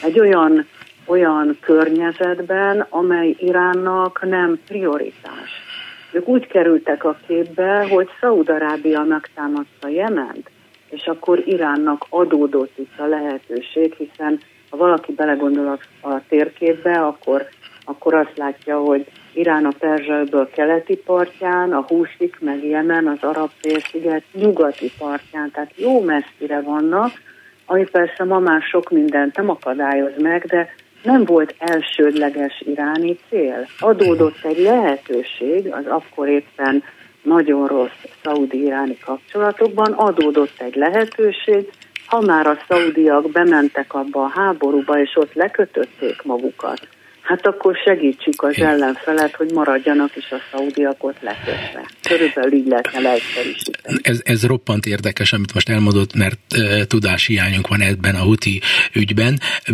egy olyan, olyan környezetben, amely Iránnak nem prioritás. Ők úgy kerültek a képbe, hogy Szaúd-Arábia megtámadta Jement, és akkor Iránnak adódott itt a lehetőség, hiszen ha valaki belegondol a térképbe, akkor, akkor azt látja, hogy Irán a Perzsa-öböl keleti partján, a húszik meg Jemen, az Arab-félsziget nyugati partján, tehát jó messzire vannak, ami persze ma már sok mindent nem akadályoz meg, de nem volt elsődleges iráni cél. Adódott egy lehetőség az akkor éppen nagyon rossz szaudi-iráni kapcsolatokban, adódott egy lehetőség, ha már a szaudiak bementek abba a háborúba, és ott lekötötték magukat, hát akkor segítsük az ellenfelet, hogy maradjanak is a szaudiak ott lekötve. Körülbelül így lehetne leegyszerűsíteni. Ez, ez roppant érdekes, amit most elmondott, mert e, tudáshiányunk van ebben a huti ügyben, e,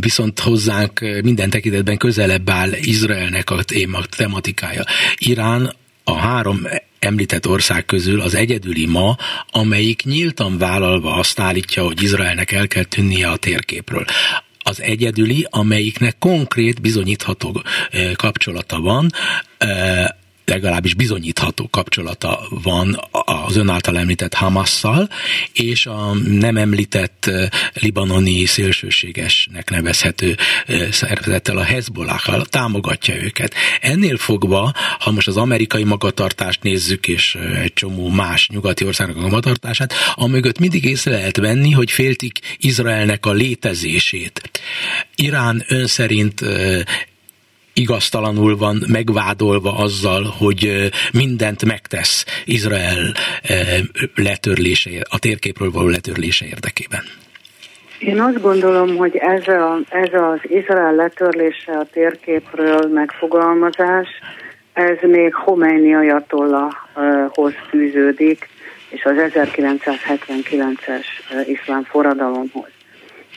viszont hozzánk minden tekintetben közelebb áll Izraelnek a téma, tematikája. Irán a három említett ország közül az egyedüli ma, amelyik nyíltan vállalva azt állítja, hogy Izraelnek el kell tűnnie a térképről. Az egyedüli, amelyiknek konkrét bizonyítható kapcsolata van, legalábbis bizonyítható kapcsolata van az ön által említett Hamasszal, és a nem említett libanoni szélsőségesnek nevezhető szervezettel, a Hezbollah-kal, támogatja őket. Ennél fogva, ha most az amerikai magatartást nézzük, és egy csomó más nyugati országnak a magatartását, amögött mindig észre lehet venni, hogy féltik Izraelnek a létezését. Irán ön szerint igaztalanul van megvádolva azzal, hogy mindent megtesz Izrael letörlése, a térképről való letörlése érdekében? Én azt gondolom, hogy ez, a, ez az Izrael letörlése a térképről megfogalmazás, ez még Hamenei ajatollahhoz fűződik, és az ezerkilencszázhetvenkilences iszlám forradalomhoz.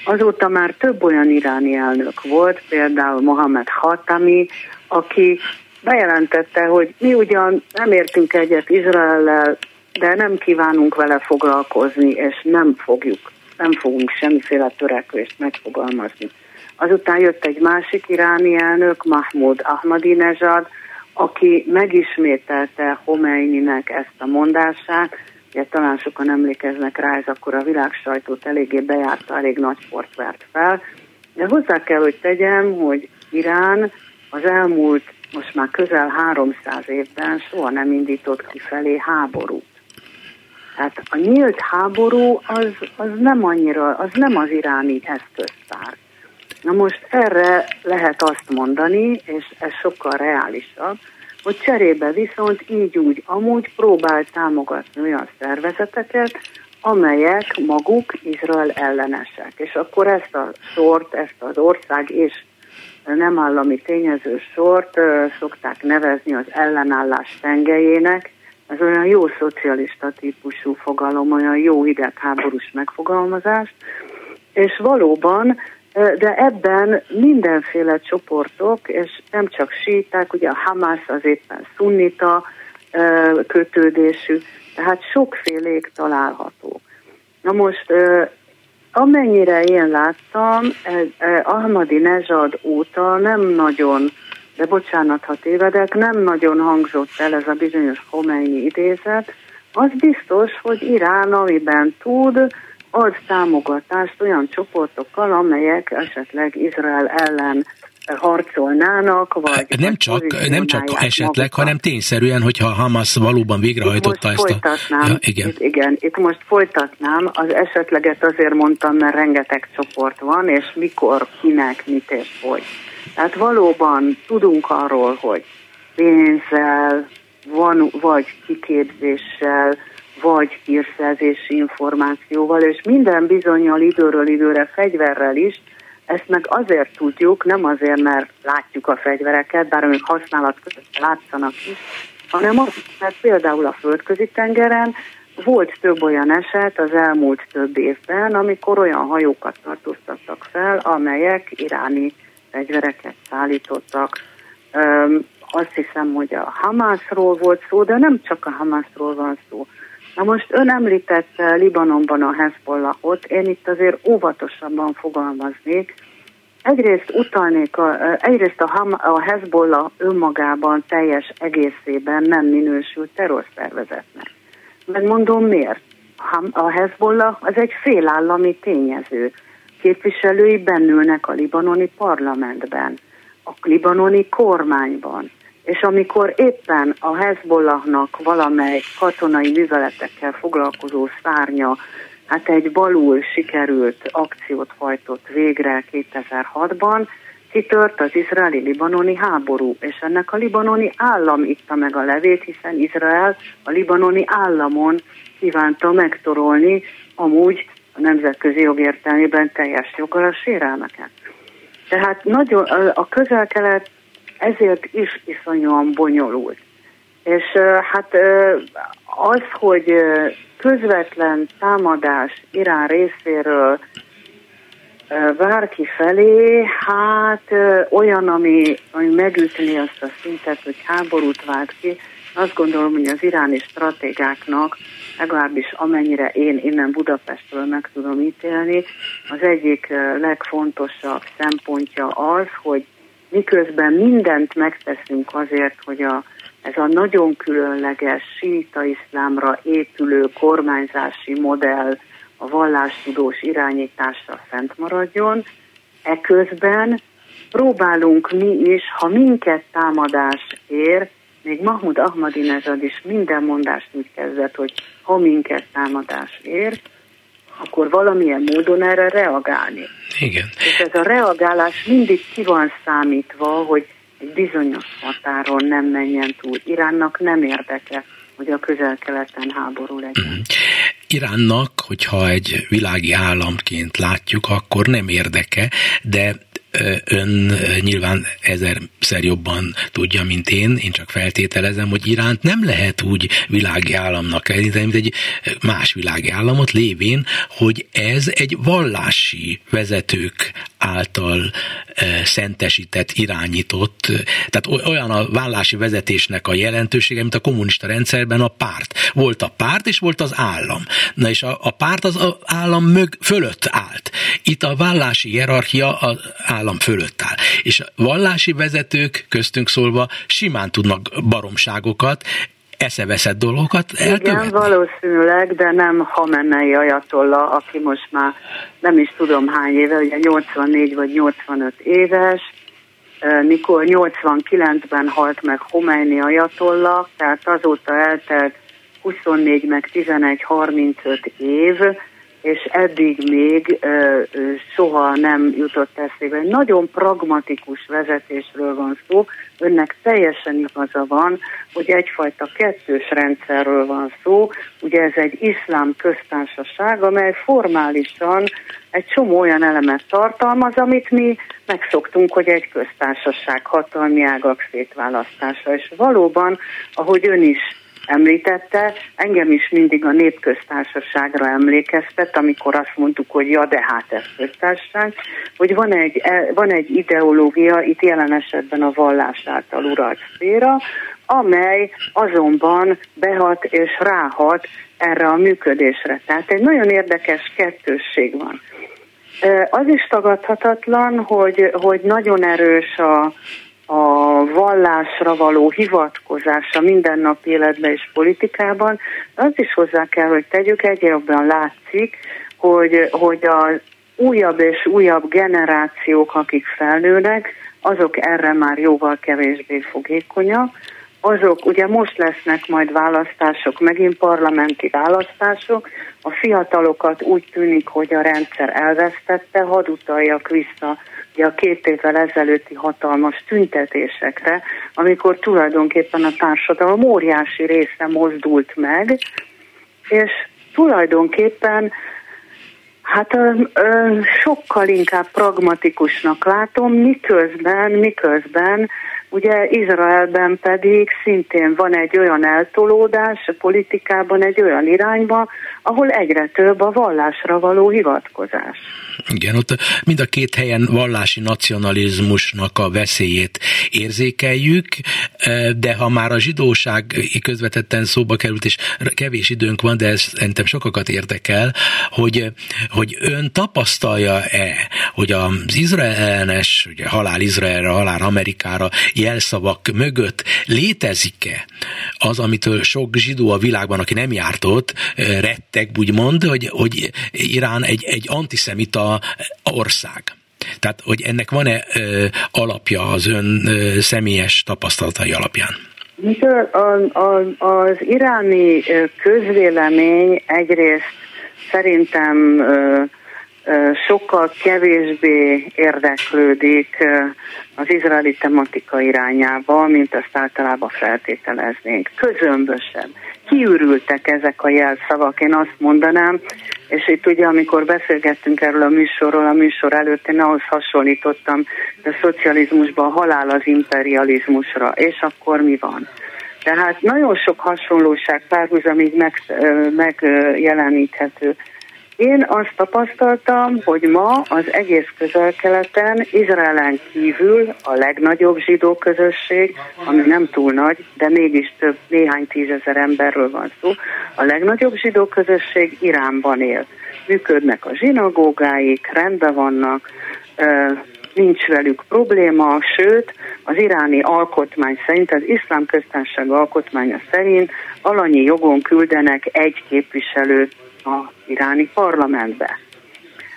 Azóta már több olyan iráni elnök volt, például Mohammed Hatami, aki bejelentette, hogy mi ugyan nem értünk egyet Izraellel, de nem kívánunk vele foglalkozni, és nem fogjuk, nem fogunk semmiféle törekvést megfogalmazni. Azután jött egy másik iráni elnök, Mahmoud Ahmadinejad, aki megismételte Homeinynek ezt a mondását. Ugye talán sokan emlékeznek rá, ez akkor a világ sajtót eléggé bejárta, elég nagy port vert fel. De hozzá kell, hogy tegyem, hogy Irán az elmúlt, most már közel háromszáz évben soha nem indított kifelé háborút. Tehát a nyílt háború az, az nem annyira, az nem az iráni eszköztár. Na most erre lehet azt mondani, és ez sokkal reálisabb, hogy cserébe viszont így úgy amúgy próbál támogatni olyan szervezeteket, amelyek maguk Izrael ellenesek. És akkor ezt a sort, ezt az ország és nem állami tényező sort szokták nevezni az ellenállás tengelyének. Ez olyan jó szocialista típusú fogalom, olyan jó hidegháborús megfogalmazás. És valóban, de ebben mindenféle csoportok, és nem csak síták, ugye a Hamász az éppen szunnita kötődésű, tehát sokfélék található. Na most, amennyire én láttam, Ahmadinejad óta nem nagyon, de bocsánat, ha tévedek, nem nagyon hangzott el ez a bizonyos Homeini idézet. Az biztos, hogy Irán, amiben tud, ad támogatást olyan csoportokkal, amelyek esetleg Izrael ellen harcolnának, vagy... Nem csak, nem csak esetleg, magukat. Hanem tényszerűen, hogyha Hamász valóban végrehajtotta ezt a... Ja, igen. Itt, igen, itt most folytatnám. Az esetleget azért mondtam, mert rengeteg csoport van, és mikor, kinek, mit és hogy. Tehát valóban tudunk arról, hogy pénzzel, van, vagy kiképzéssel, vagy hírszerzési információval, és minden bizonnyal időről időre fegyverrel is. Ezt meg azért tudjuk, nem azért, mert látjuk a fegyvereket, bár amik használat között látszanak is, hanem azért, mert például a földközi tengeren volt több olyan eset az elmúlt több évben, amikor olyan hajókat tartóztattak fel, amelyek iráni fegyvereket szállítottak. Öm, azt hiszem, hogy a Hamászról volt szó, de nem csak a Hamászról van szó. Na most ön említette Libanonban a Hezbollahot, én itt azért óvatosabban fogalmaznék. Egyrészt utalnék, a, egyrészt a, Ham, a Hezbollah önmagában teljes egészében nem minősül terrorszervezetnek. Megmondom miért. A Hezbollah az egy félállami tényező. Képviselői bennülnek a libanoni parlamentben, a libanoni kormányban. És amikor éppen a Hezbollahnak valamely katonai műveletekkel foglalkozó szárnya, hát egy balul sikerült akciót hajtott végre kétezer-hatban, kitört az izraeli-libanoni háború, és ennek a libanoni állam itta meg a levét, hiszen Izrael a libanoni államon kívánta megtorolni amúgy a nemzetközi jog értelmében teljes joggal a sérelmeket. Tehát nagyon a közel-kelet ezért is iszonyúan bonyolult. És hát az, hogy közvetlen támadás Irán részéről bárki felé, hát olyan, ami, ami megütni azt a szintet, hogy háborút vált ki, azt gondolom, hogy az iráni stratégáknak, legalábbis amennyire én innen Budapestről meg tudom ítélni, az egyik legfontosabb szempontja az, hogy miközben mindent megteszünk azért, hogy a, ez a nagyon különleges síita iszlámra épülő kormányzási modell a vallástudós irányításra fent maradjon, eközben próbálunk mi is, ha minket támadás ér, még Mahmoud Ahmadinejad is minden mondást úgy kezdett, hogy ha minket támadás ér, akkor valamilyen módon erre reagálni. Igen. És ez a reagálás mindig ki van számítva, hogy egy bizonyos határon nem menjen túl. Iránnak nem érdeke, hogy a közel-keleten háború legyen. Iránnak, hogyha egy világi államként látjuk, akkor nem érdeke, de ön nyilván ezerszer jobban tudja, mint én, én csak feltételezem, hogy Iránt nem lehet úgy világi államnak elindítani, mint egy más világi államot lévén, hogy ez egy vallási vezetők által szentesített, irányított, tehát olyan a vallási vezetésnek a jelentősége, mint a kommunista rendszerben a párt. Volt a párt, és volt az állam. Na és a, a párt az a állam mög fölött állt. Itt a vallási hierarchia az állam fölött áll. És a vallási vezetők, köztünk szólva, simán tudnak baromságokat, eszeveszett dolgokat elkövetni. Igen, valószínűleg, de nem Hamenei ajatolla, aki most már nem is tudom hány éve, ugye nyolcvannégy vagy nyolcvanöt éves, mikor nyolcvankilencben halt meg Khomeini ajatolla, tehát azóta eltelt huszonnégy meg tizenegy harmincöt év, és eddig még ö, ö, soha nem jutott eszébe. Egy nagyon pragmatikus vezetésről van szó, önnek teljesen igaza van, hogy egyfajta kettős rendszerről van szó, ugye ez egy iszlám köztársaság, amely formálisan egy csomó olyan elemet tartalmaz, amit mi megszoktunk, hogy egy köztársaság hatalmi ágak szétválasztása, és valóban, ahogy ön is említette, engem is mindig a népköztársaságra emlékeztet, amikor azt mondtuk, hogy ja, de hát ez köztársaság, hogy van egy, van egy ideológia, itt jelen esetben a vallás által uralt szféra, amely azonban behat és ráhat erre a működésre. Tehát egy nagyon érdekes kettősség van. Az is tagadhatatlan, hogy, hogy nagyon erős a a vallásra való hivatkozása mindennap életben és politikában, az is hozzá kell, hogy tegyük, egyre jobban látszik, hogy, hogy az újabb és újabb generációk, akik felnőnek, azok erre már jóval kevésbé fogékonyak. Azok, ugye most lesznek majd választások, megint parlamenti választások, a fiatalokat úgy tűnik, hogy a rendszer elvesztette, hadd utaljak vissza a két évvel ezelőtti hatalmas tüntetésekre, amikor tulajdonképpen a társadalom óriási része mozdult meg, és tulajdonképpen hát ö, ö, sokkal inkább pragmatikusnak látom, miközben, miközben, ugye Izraelben pedig szintén van egy olyan eltolódás a politikában, egy olyan irányba, ahol egyre több a vallásra való hivatkozás. Igen, ott mind a két helyen vallási nacionalizmusnak a veszélyét érzékeljük, de ha már a zsidóság közvetetten szóba került, és kevés időnk van, de ez szerintem sokakat érdekel, hogy, hogy ön tapasztalja-e, hogy az izraellenes, ugye halál Izraelre, halál Amerikára jelszavak mögött létezik-e az, amitől sok zsidó a világban, aki nem járt ott, retteg, úgymond, hogy, hogy Irán egy, egy antiszemita ország. Tehát, hogy ennek van-e ö, alapja az ön ö, személyes tapasztalatai alapján? A, a, az iráni közvélemény egyrészt szerintem ö, sokkal kevésbé érdeklődik az izraeli tematika irányába, mint azt általában feltételeznénk. Közömbösen. Kiürültek ezek a jelszavak, én azt mondanám, és itt ugye, amikor beszélgettünk erről a műsorról, a műsor előtt én ahhoz hasonlítottam, de a szocializmusban a halál az imperializmusra, és akkor mi van? Tehát nagyon sok hasonlóság, párhuzam így meg, megjeleníthető. Én azt tapasztaltam, hogy ma az egész Közel-Keleten Izraelen kívül a legnagyobb zsidó közösség, ami nem túl nagy, de mégis több, néhány tízezer emberről van szó, a legnagyobb zsidó közösség Iránban él. Működnek a zsinagógáik, rendben vannak, nincs velük probléma, sőt, az iráni alkotmány szerint, az Iszlám Köztársaság alkotmánya szerint alanyi jogon küldenek egy képviselőt a iráni parlamentbe.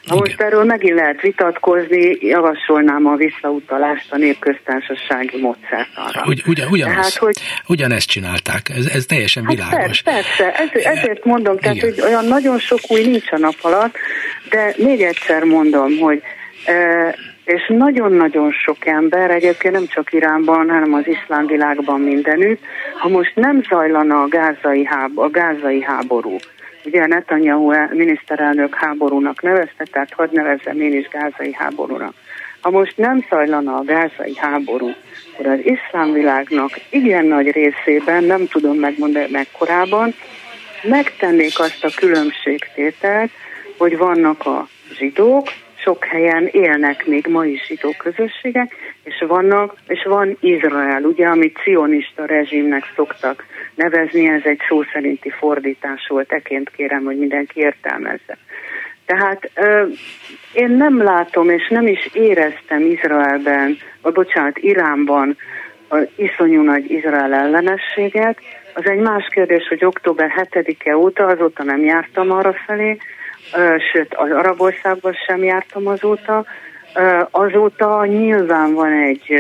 Na most erről megint lehet vitatkozni, javasolnám a visszautalást a népköztársasági módszertanra. Ugy, ugyan, ugyanaz, tehát, hogy, ugyanezt csinálták, ez, ez teljesen hát világos. Persze, persze. Ez, ezért mondom, tehát, hogy olyan nagyon sok új nincs a nap alatt, de még egyszer mondom, hogy és nagyon-nagyon sok ember, egyébként nem csak Iránban, hanem az iszlám világban mindenütt, ha most nem zajlana a gázai, háb, a gázai háború, ugye Netanyahu miniszterelnök háborúnak nevezte, tehát hadd nevezzem én is gázai háborúnak. Ha most nem zajlana a gázai háború, akkor az iszlámvilágnak igen nagy részében, nem tudom megmondani mekkorában, megtennék azt a különbségtételt, hogy vannak a zsidók, sok helyen élnek még ma is zsidó közösségek, és vannak, és van Izrael, ugye, amit cionista rezsimnek szoktak nevezni, ez egy szó szerinti fordítás volt, eként kérem, hogy mindenki értelmezze. Tehát euh, én nem látom, és nem is éreztem Izraelben, vagy bocsánat, Iránban az iszonyú nagy Izrael ellenességet. Az egy más kérdés, hogy október hetedike óta, azóta nem jártam arra felé, sőt, az arab országban sem jártam azóta. Azóta nyilván van egy,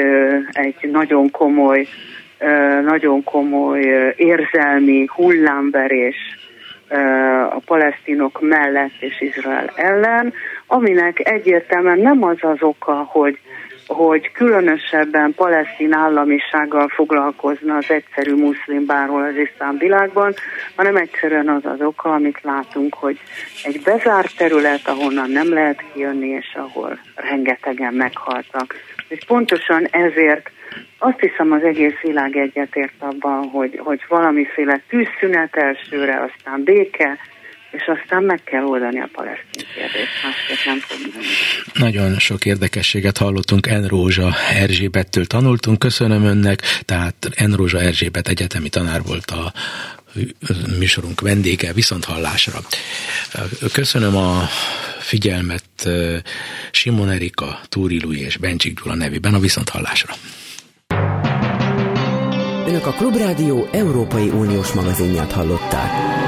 egy nagyon komoly, nagyon komoly érzelmi hullámverés a palesztinok mellett és Izrael ellen, aminek egyértelműen nem az az oka, hogy, hogy különösebben palesztin államisággal foglalkozna az egyszerű muszlim bárhol az iszlám világban, hanem egyszerűen az az oka, amit látunk, hogy egy bezárt terület, ahonnan nem lehet kijönni, és ahol rengetegen meghaltak. És pontosan ezért azt hiszem, az egész világ egyetért abban, hogy, hogy valamiféle tűzszünet elsőre, aztán béke, és aztán meg kell oldani a palesztin kérdést, másképp nem fogunk. Nagyon sok érdekességet hallottunk, N. Rózsa Erzsébettől tanultunk, köszönöm önnek, tehát N. Rózsa Erzsébet egyetemi tanár volt a műsorunk vendége, viszont hallásra. Köszönöm a figyelmet Simon Erika, Túri Lui és Bencsik Gyula nevében, a viszont hallásra. Önök a Klubrádió Európai Uniós magazinját hallották.